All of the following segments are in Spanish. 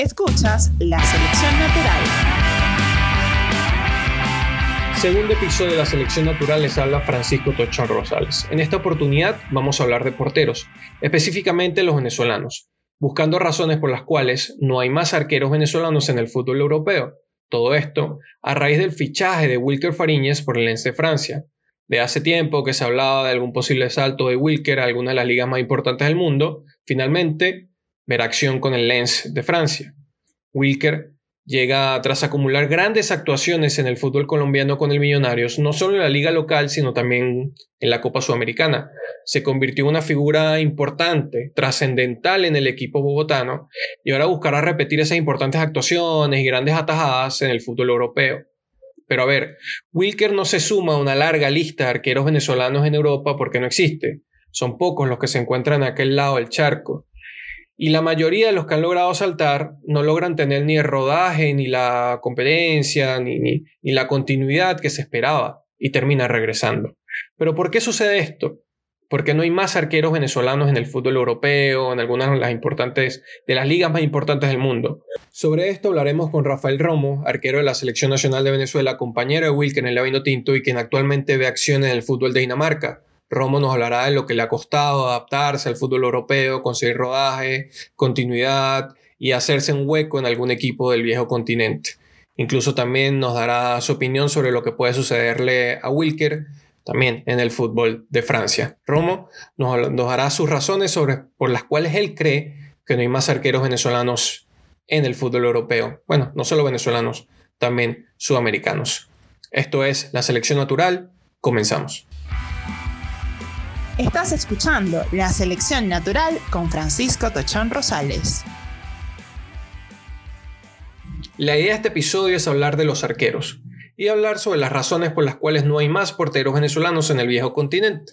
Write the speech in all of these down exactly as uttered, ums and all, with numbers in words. Escuchas La Selección Natural. Segundo episodio de La Selección Natural, les habla Francisco Tochón Rosales. En esta oportunidad vamos a hablar de porteros, específicamente los venezolanos, buscando razones por las cuales no hay más arqueros venezolanos en el fútbol europeo. Todo esto a raíz del fichaje de Wuilker Fariñez por el Lens de Francia. De hace tiempo que se hablaba de algún posible salto de Wuilker a alguna de las ligas más importantes del mundo, finalmente verá acción con el Lens de Francia. Wuilker llega tras acumular grandes actuaciones en el fútbol colombiano con el Millonarios, no solo en la liga local, sino también en la Copa Sudamericana. Se convirtió en una figura importante, trascendental en el equipo bogotano, y ahora buscará repetir esas importantes actuaciones y grandes atajadas en el fútbol europeo. Pero a ver, Wuilker no se suma a una larga lista de arqueros venezolanos en Europa porque no existe. Son pocos los que se encuentran a aquel lado del charco. Y la mayoría de los que han logrado saltar no logran tener ni el rodaje, ni la competencia, ni, ni, ni la continuidad que se esperaba, y termina regresando. ¿Pero por qué sucede esto? ¿Por qué no hay más arqueros venezolanos en el fútbol europeo, en algunas de las, importantes, de las ligas más importantes del mundo? Sobre esto hablaremos con Rafael Romo, arquero de la Selección Nacional de Venezuela, compañero de Wuilker en el Vinotinto y quien actualmente ve acción en el fútbol de Dinamarca. Romo nos hablará de lo que le ha costado adaptarse al fútbol europeo, conseguir rodaje, continuidad y hacerse un hueco en algún equipo del viejo continente. Incluso también nos dará su opinión sobre lo que puede sucederle a Wuilker también en el fútbol de Francia. Romo nos, nos dará sus razones sobre, por las cuales él cree que no hay más arqueros venezolanos en el fútbol europeo. Bueno, no solo venezolanos, también sudamericanos. Esto es La Selección Natural. Comenzamos. Estás escuchando La Selección Natural con Francisco Tochón Rosales. La idea de este episodio es hablar de los arqueros y hablar sobre las razones por las cuales no hay más porteros venezolanos en el viejo continente.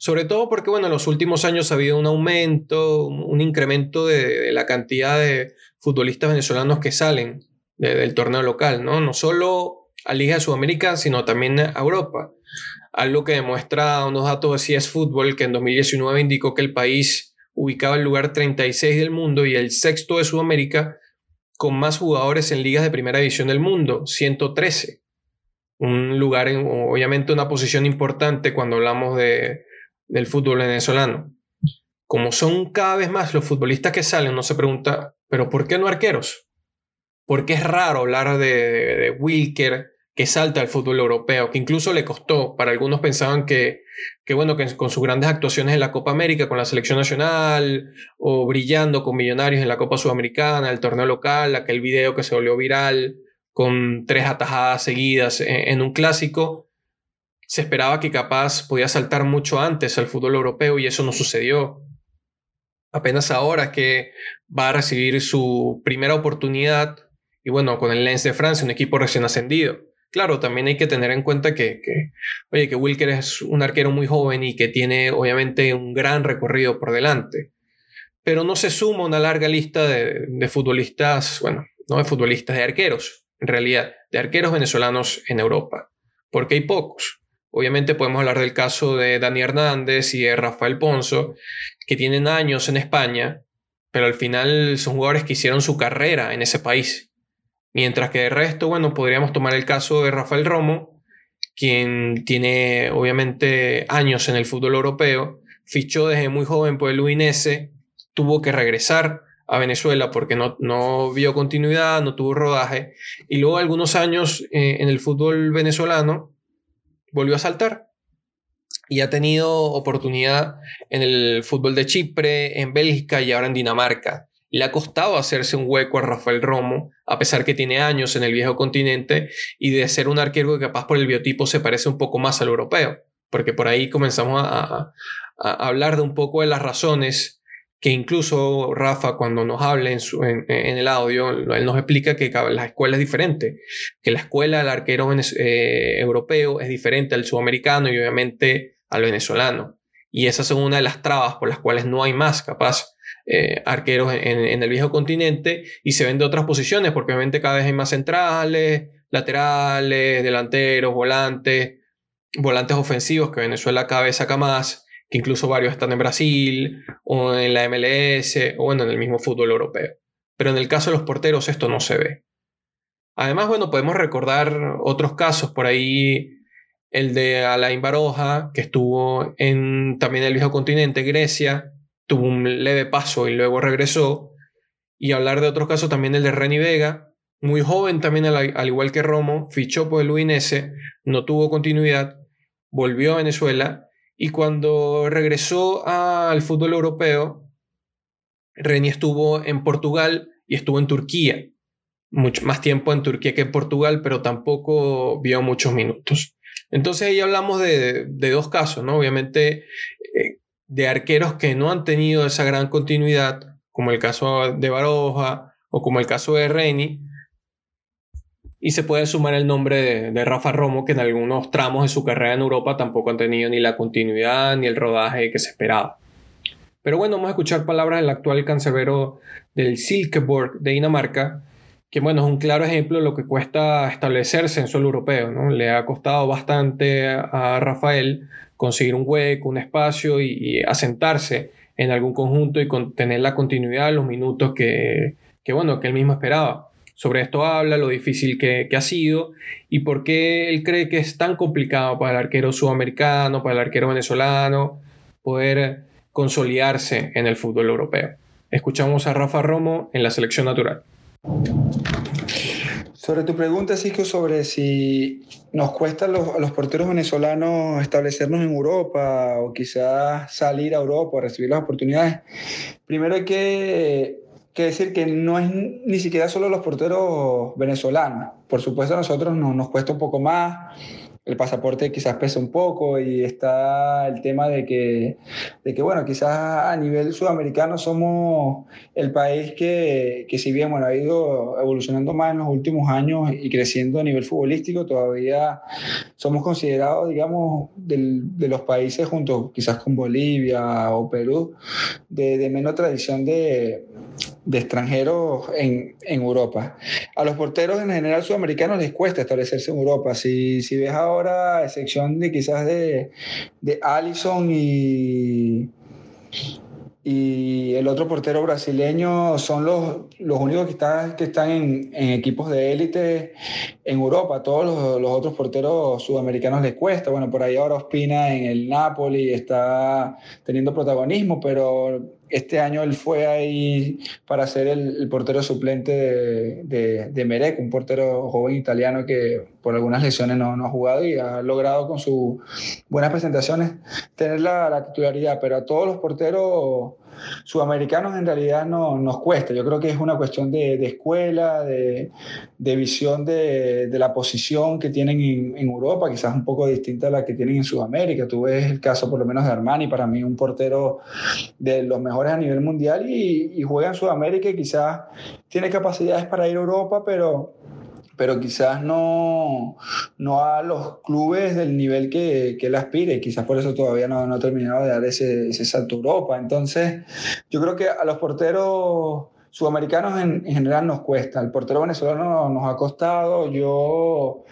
Sobre todo porque, bueno, en los últimos años ha habido un aumento, un incremento de, de la cantidad de futbolistas venezolanos que salen de, del torneo local, ¿no? No solo a Liga de Sudamérica, sino también a Europa. Algo que demuestra unos datos de C S Fútbol que en dos mil diecinueve indicó que el país ubicaba el lugar treinta y seis del mundo y el sexto de Sudamérica con más jugadores en ligas de primera división del mundo, ciento trece. Un lugar, en, obviamente una posición importante cuando hablamos de, del fútbol venezolano. Como son cada vez más los futbolistas que salen, uno se pregunta, ¿pero por qué no arqueros? Porque es raro hablar de, de, de Wuilker, que salta al fútbol europeo, que incluso le costó. Para algunos pensaban que, que, bueno, que con sus grandes actuaciones en la Copa América, con la selección nacional, o brillando con Millonarios en la Copa Sudamericana, el torneo local, aquel video que se volvió viral, con tres atajadas seguidas en, en un clásico, se esperaba que capaz podía saltar mucho antes al fútbol europeo y eso no sucedió. Apenas ahora es que va a recibir su primera oportunidad, y bueno, con el Lens de Francia, un equipo recién ascendido. Claro, también hay que tener en cuenta que, que, oye, que Wuilker es un arquero muy joven y que tiene obviamente un gran recorrido por delante. Pero no se suma una larga lista de, de futbolistas, bueno, no de futbolistas, de arqueros, en realidad, de arqueros venezolanos en Europa. Porque hay pocos. Obviamente podemos hablar del caso de Dani Hernández y de Rafael Ponzo, que tienen años en España, pero al final son jugadores que hicieron su carrera en ese país. Mientras que de resto, bueno, podríamos tomar el caso de Rafael Romo, quien tiene obviamente años en el fútbol europeo, fichó desde muy joven por el Udinese, tuvo que regresar a Venezuela porque no, no vio continuidad, no tuvo rodaje, y luego algunos años eh, en el fútbol venezolano volvió a saltar y ha tenido oportunidad en el fútbol de Chipre, en Bélgica y ahora en Dinamarca. Le ha costado hacerse un hueco a Rafael Romo, a pesar que tiene años en el viejo continente y de ser un arquero que capaz por el biotipo se parece un poco más al europeo, porque por ahí comenzamos a, a hablar de un poco de las razones que incluso Rafa cuando nos habla en, su, en, en el audio, él nos explica que la escuela es diferente, que la escuela del arquero eh, europeo es diferente al sudamericano y obviamente al venezolano. Y esas son una de las trabas por las cuales no hay más capaz Eh, arqueros en, en el viejo continente y se ven de otras posiciones porque obviamente cada vez hay más centrales, laterales, delanteros, volantes, volantes ofensivos que Venezuela cada vez saca más, que incluso varios están en Brasil o en la M L S o bueno, en el mismo fútbol europeo. pero en el caso de los porteros esto no se ve. Además, bueno, podemos recordar otros casos por ahí, el de Alain Baroja, que estuvo en también el viejo continente, Grecia, tuvo un leve paso y luego regresó, y hablar de otros casos también el de Renny Vega, muy joven también al, al igual que Romo, fichó por el Udinese, no tuvo continuidad, volvió a Venezuela, y cuando regresó al fútbol europeo, Renny estuvo en Portugal y estuvo en Turquía, mucho más tiempo en Turquía que en Portugal, pero tampoco vio muchos minutos. Entonces ahí hablamos de, de dos casos, ¿no? Obviamente eh, de arqueros que no han tenido esa gran continuidad, como el caso de Baroja o como el caso de Renny, y se puede sumar el nombre de, de Rafa Romo, que en algunos tramos de su carrera en Europa tampoco han tenido ni la continuidad ni el rodaje que se esperaba. Pero bueno, vamos a escuchar palabras del actual cancerbero del Silkeborg de Dinamarca, que bueno, es un claro ejemplo de lo que cuesta establecerse en suelo europeo, ¿no? Le ha costado bastante a Rafael conseguir un hueco, un espacio y, y asentarse en algún conjunto y con, tener la continuidad, los minutos que, que, bueno, que él mismo esperaba. Sobre esto habla, lo difícil que, que ha sido y por qué él cree que es tan complicado para el arquero sudamericano, para el arquero venezolano, poder consolidarse en el fútbol europeo. Escuchamos a Rafa Romo en la selección natural. Sobre tu pregunta, Cisco, sobre si nos cuesta a los, a los porteros venezolanos establecernos en Europa o quizás salir a Europa o recibir las oportunidades, primero hay que, que decir que no es ni siquiera solo los porteros venezolanos. Por supuesto, a nosotros no, nos cuesta un poco más, el pasaporte quizás pesa un poco y está el tema de que, de que bueno, quizás a nivel sudamericano somos el país que, que si bien bueno, ha ido evolucionando más en los últimos años y creciendo a nivel futbolístico, todavía somos considerados, digamos, del, de los países junto quizás con Bolivia o Perú, de, de menos tradición de, de extranjeros en, en Europa. A los porteros en general sudamericanos les cuesta establecerse en Europa. Si, si ves ahora, a excepción de quizás de, de Alisson y, y el otro portero brasileño, son los, los únicos que, está, que están en, en equipos de élite en Europa. Todos los, los otros porteros sudamericanos les cuesta. Bueno, por ahí ahora Ospina en el Napoli está teniendo protagonismo, pero este año él fue ahí para ser el, el portero suplente de, de, de Merec, un portero joven italiano que por algunas lesiones no, no ha jugado y ha logrado con sus buenas presentaciones tener la, la titularidad. Pero a todos los porteros sudamericanos en realidad no, nos cuesta. Yo creo que es una cuestión de, de escuela, de, de visión de, de la posición que tienen en, en Europa, quizás un poco distinta a la que tienen en Sudamérica. Tú ves el caso por lo menos de Armani, para mí un portero de los mejores a nivel mundial y, y juega en Sudamérica y quizás tiene capacidades para ir a Europa, pero, pero quizás no, no a los clubes del nivel que, que él aspire. Quizás por eso todavía no, no ha terminado de dar ese, ese salto a Europa. Entonces, yo creo que a los porteros sudamericanos en, en general nos cuesta. El portero venezolano nos ha costado. Yo,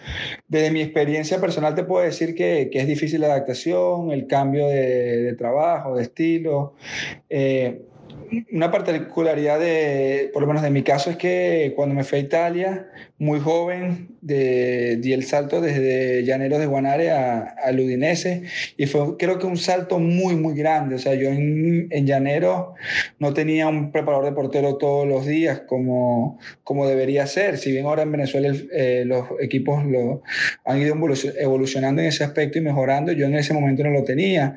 desde mi experiencia personal, te puedo decir que, que es difícil la adaptación, el cambio de, de trabajo, de estilo. Eh, una particularidad, de, por lo menos de mi caso, es que cuando me fui a Italia, muy joven, de, di el salto desde Llaneros de Guanare al Udinese y fue, creo que un salto muy, muy grande. O sea, yo en, en Llaneros no tenía un preparador de portero todos los días como, como debería ser. Si bien ahora en Venezuela eh, los equipos lo, han ido evolucionando en ese aspecto y mejorando, yo en ese momento no lo tenía.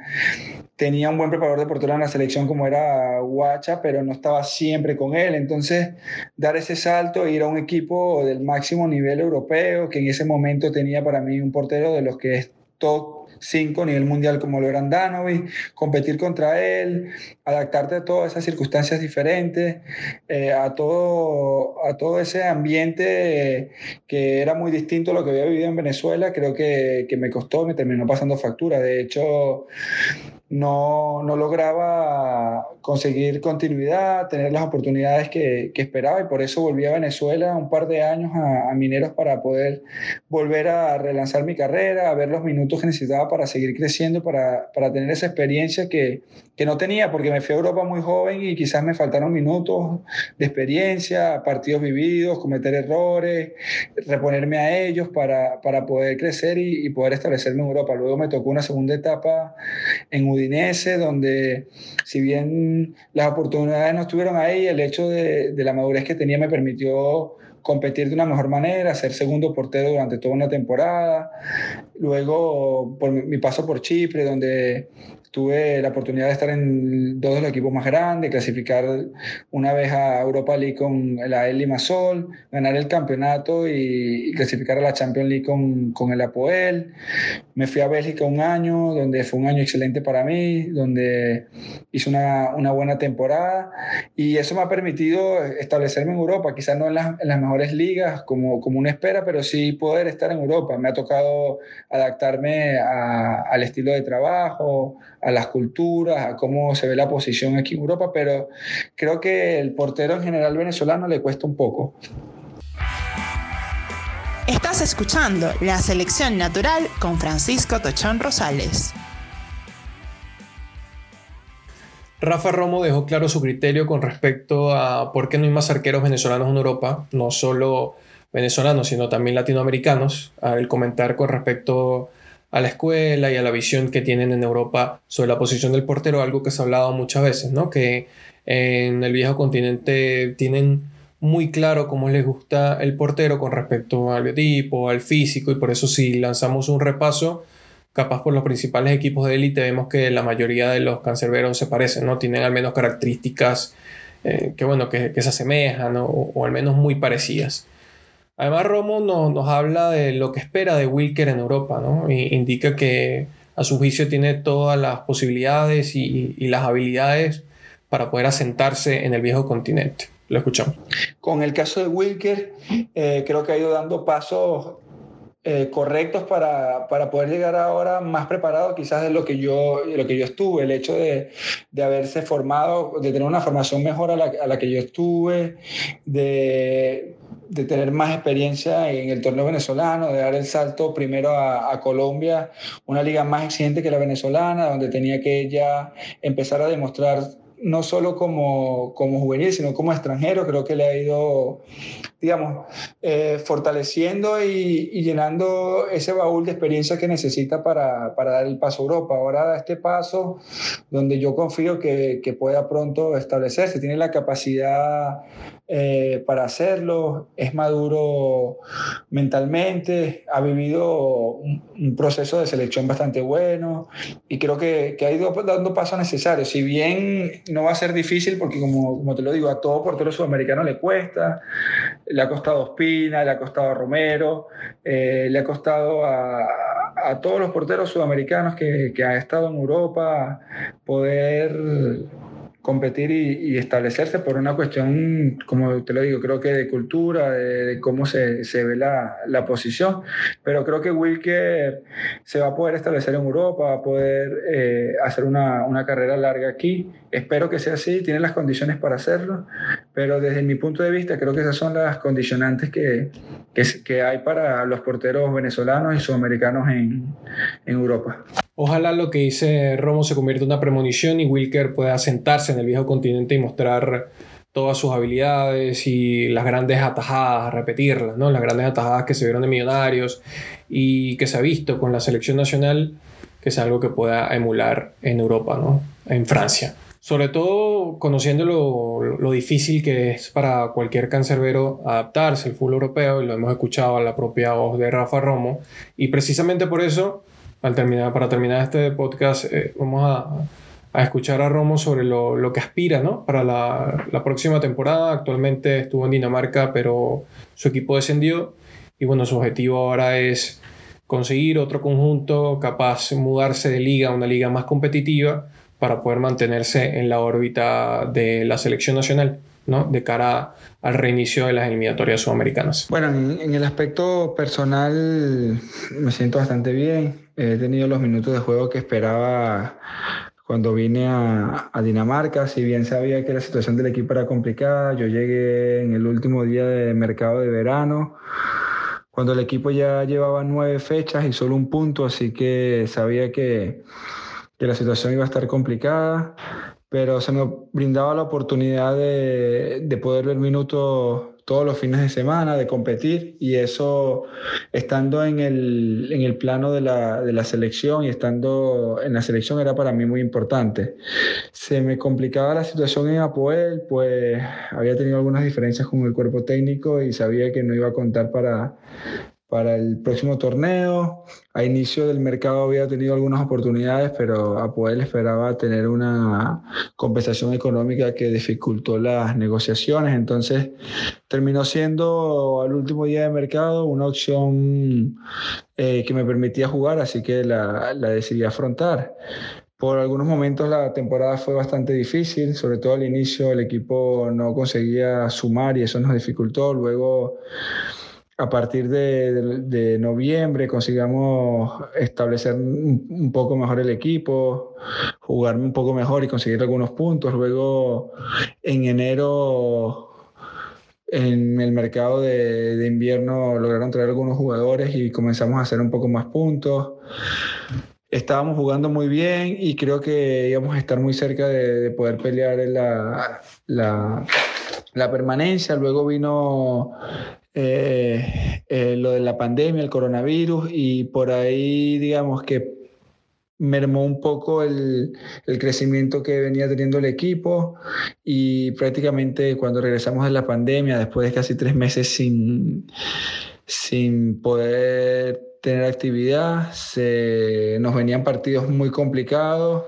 Tenía un buen preparador de portero en la selección como era Guacha, pero no estaba siempre con él. Entonces, dar ese salto e ir a un equipo del máximo nivel europeo, que en ese momento tenía para mí un portero de los que es top cinco a nivel mundial como lo eran Đanović, competir contra él, adaptarte a todas esas circunstancias diferentes, eh, a, todo, a todo ese ambiente eh, que era muy distinto a lo que había vivido en Venezuela. Creo que, que me costó, me terminó pasando factura. De hecho, no, no lograba conseguir continuidad, tener las oportunidades que, que esperaba, y por eso volví a Venezuela un par de años a, a Mineros para poder volver a relanzar mi carrera, a ver los minutos que necesitaba para seguir creciendo, para, para tener esa experiencia que, que no tenía, porque me fui a Europa muy joven y quizás me faltaron minutos de experiencia, partidos vividos, cometer errores, reponerme a ellos para, para poder crecer y, y poder establecerme en Europa. Luego me tocó una segunda etapa en Udinese, donde si bien las oportunidades no estuvieron ahí, el hecho de, de la madurez que tenía me permitió competir de una mejor manera, ser segundo portero durante toda una temporada. Luego, por mi paso por Chipre, donde tuve la oportunidad de estar en dos de los equipos más grandes, clasificar una vez a Europa League con el Limassol, ganar el campeonato y, y clasificar a la Champions League con, con el Apoel. Me fui a Bélgica un año, donde fue un año excelente para mí, donde hice una, una buena temporada, y eso me ha permitido establecerme en Europa, quizás no en las, en las mejores ligas como, como una espera, pero sí poder estar en Europa. Me ha tocado adaptarme a, al estilo de trabajo, a las culturas, a cómo se ve la posición aquí en Europa, pero creo que el portero en general venezolano le cuesta un poco. Estás escuchando La Selección Natural con Francisco Tochón Rosales. Rafa Romo dejó claro su criterio con respecto a por qué no hay más arqueros venezolanos en Europa, no solo venezolanos, sino también latinoamericanos, al comentar con respecto a la escuela y a la visión que tienen en Europa sobre la posición del portero, algo que se ha hablado muchas veces, ¿no? Que en el viejo continente tienen muy claro cómo les gusta el portero con respecto al biotipo, al físico, y por eso si lanzamos un repaso, capaz por los principales equipos de élite vemos que la mayoría de los cancerberos se parecen, ¿no? Tienen al menos características eh, que, bueno, que, que se asemejan, ¿no? o, o al menos muy parecidas. Además, Romo no, nos habla de lo que espera de Wuilker en Europa, ¿no? E indica que a su juicio tiene todas las posibilidades y, y las habilidades para poder asentarse en el viejo continente. Lo escuchamos. Con el caso de Wuilker, eh, creo que ha ido dando pasos eh, correctos para, para poder llegar ahora más preparado quizás de lo que yo, de lo que yo estuve. El hecho de, de haberse formado, de tener una formación mejor a la, a la que yo estuve, de... de tener más experiencia en el torneo venezolano, de dar el salto primero a, a Colombia, una liga más exigente que la venezolana, donde tenía que ya empezar a demostrar no solo como, como juvenil, sino como extranjero. Creo que le ha ido, digamos, eh, fortaleciendo y, y llenando ese baúl de experiencia que necesita para, para dar el paso a Europa. Ahora da este paso donde yo confío que, que pueda pronto establecerse. Tiene la capacidad eh, para hacerlo, es maduro mentalmente, ha vivido un, un proceso de selección bastante bueno y creo que, que ha ido dando pasos necesarios. Si bien no va a ser difícil, porque como, como te lo digo, a todo portero sudamericano le cuesta. Le ha costado Ospina, le ha costado a Romero, eh, le ha costado a, a todos los porteros sudamericanos que, que han estado en Europa poder competir y, y establecerse por una cuestión, como te lo digo, creo que de cultura, de, de cómo se, se ve la, la posición. Pero creo que Wuilker se va a poder establecer en Europa, va a poder eh, hacer una, una carrera larga aquí. Espero que sea así, tiene las condiciones para hacerlo, pero desde mi punto de vista creo que esas son las condicionantes que, que, que hay para los porteros venezolanos y sudamericanos en, en Europa. Ojalá lo que dice Romo se convierta en una premonición y Wuilker pueda sentarse en el viejo continente y mostrar todas sus habilidades y las grandes atajadas, repetirlas, ¿no? Las grandes atajadas que se vieron de Millonarios y que se ha visto con la selección nacional, que es algo que pueda emular en Europa, ¿no? En Francia. Sobre todo conociendo lo, lo difícil que es para cualquier cancerbero adaptarse al fútbol europeo, y lo hemos escuchado a la propia voz de Rafa Romo, y precisamente por eso, al terminar, para terminar este podcast, eh, vamos a, a escuchar a Romo sobre lo, lo que aspira, ¿no? Para la, la próxima temporada. Actualmente estuvo en Dinamarca, pero su equipo descendió. Y bueno, su objetivo ahora es conseguir otro conjunto capaz de mudarse de liga a una liga más competitiva para poder mantenerse en la órbita de la selección nacional, ¿no? De cara al reinicio de las eliminatorias sudamericanas. Bueno, en, en el aspecto personal me siento bastante bien. He tenido los minutos de juego que esperaba cuando vine a, a Dinamarca. Si bien sabía que la situación del equipo era complicada, yo llegué en el último día de mercado de verano. cuando el equipo ya llevaba nueve fechas y solo un punto, así que sabía que, que la situación iba a estar complicada, pero se me brindaba la oportunidad de, de poder ver minutos todos los fines de semana, de competir, y eso estando en el, en el plano de la, de la selección y estando en la selección era para mí muy importante. Se me complicaba la situación en Apoel, pues había tenido algunas diferencias con el cuerpo técnico y sabía que no iba a contar para, para el próximo torneo. A inicio del mercado había tenido algunas oportunidades, pero Apoel esperaba tener una compensación económica que dificultó las negociaciones, entonces terminó siendo al último día de mercado una opción eh, que me permitía jugar, así que la, la decidí afrontar. Por algunos momentos la temporada fue bastante difícil, sobre todo al inicio el equipo no conseguía sumar y eso nos dificultó. Luego, a partir de, de, de noviembre, consigamos establecer un, un poco mejor el equipo, jugar un poco mejor y conseguir algunos puntos. Luego, en enero, en el mercado de, de invierno lograron traer algunos jugadores y comenzamos a hacer un poco más puntos. Estábamos jugando muy bien y creo que íbamos a estar muy cerca de, de poder pelear en la, la, la permanencia. Luego vino eh, eh, lo de la pandemia, el coronavirus, y por ahí digamos que mermó un poco el, el crecimiento que venía teniendo el equipo, y prácticamente cuando regresamos de la pandemia, después de casi tres meses sin, sin poder tener actividad, se, nos venían partidos muy complicados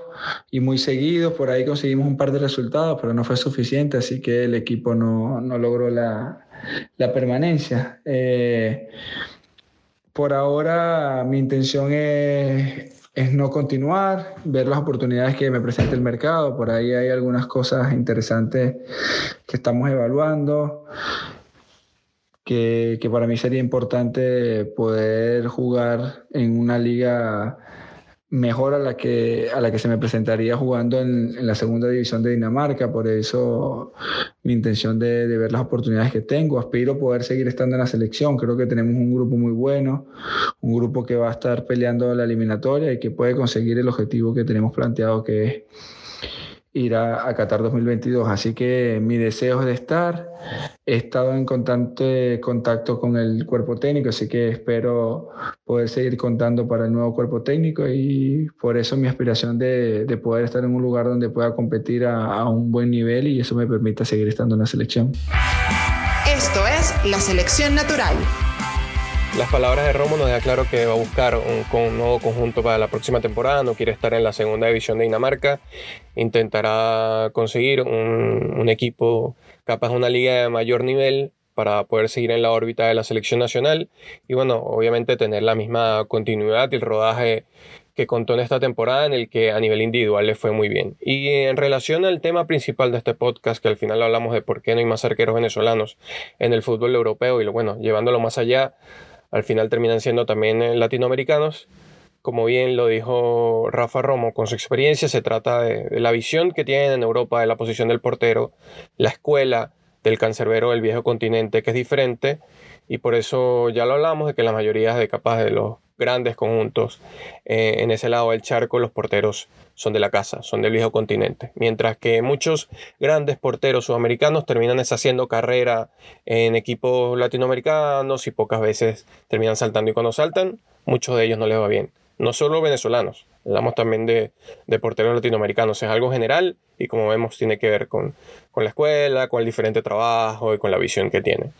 y muy seguidos. Por ahí conseguimos un par de resultados, pero no fue suficiente, así que el equipo no, no logró la, la permanencia. Eh, por ahora mi intención es es no continuar, ver las oportunidades que me presenta el mercado. Por ahí hay algunas cosas interesantes que estamos evaluando, que, que para mí sería importante poder jugar en una liga mejor a la que, a la que se me presentaría jugando en, en la segunda división de Dinamarca. Por eso mi intención de, de ver las oportunidades que tengo. Aspiro poder seguir estando en la selección. Creo que tenemos un grupo muy bueno, un grupo que va a estar peleando la eliminatoria y que puede conseguir el objetivo que tenemos planteado, que es ir a, a Qatar dos mil veintidós. Así que mi deseo es de estar. He estado en constante contacto con el cuerpo técnico, así que espero poder seguir contando para el nuevo cuerpo técnico, y por eso mi aspiración de, de poder estar en un lugar donde pueda competir a, a un buen nivel, y eso me permita seguir estando en la selección. Esto es La Selección Natural. Las palabras de Romo nos dejan claro que va a buscar un, un nuevo conjunto para la próxima temporada. No quiere estar en la segunda división de Dinamarca. Intentará conseguir un, un equipo, capaz una liga de mayor nivel, para poder seguir en la órbita de la selección nacional. Y bueno, obviamente tener la misma continuidad y el rodaje que contó en esta temporada, en el que a nivel individual le fue muy bien. Y en relación al tema principal de este podcast, que al final hablamos de por qué no hay más arqueros venezolanos en el fútbol europeo, y bueno, llevándolo más allá, al final terminan siendo también latinoamericanos. Como bien lo dijo Rafa Romo, con su experiencia se trata de la visión que tienen en Europa de la posición del portero, la escuela del cancerbero del viejo continente, que es diferente, y por eso ya lo hablamos de que la mayoría de capaz de los grandes conjuntos eh, en ese lado del charco, los porteros son de la casa, son del viejo continente, mientras que muchos grandes porteros sudamericanos terminan haciendo carrera en equipos latinoamericanos y pocas veces terminan saltando, y cuando saltan, muchos de ellos no les va bien. No solo venezolanos, hablamos también de, de porteros latinoamericanos, es algo general, y como vemos tiene que ver con, con la escuela, con el diferente trabajo y con la visión que tiene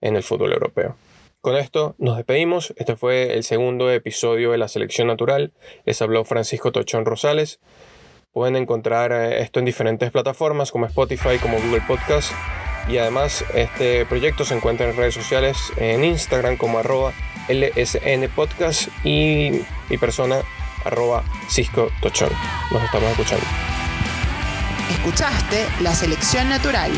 en el fútbol europeo. Con esto nos despedimos. Este fue el segundo episodio de La Selección Natural. Les habló Francisco Tochón Rosales. Pueden encontrar esto en diferentes plataformas como Spotify, como Google Podcast, y además este proyecto se encuentra en redes sociales, en Instagram como arroba L S N Podcast, y mi persona arroba Cisco Tochón. Nos estamos escuchando. Escuchaste La Selección Natural.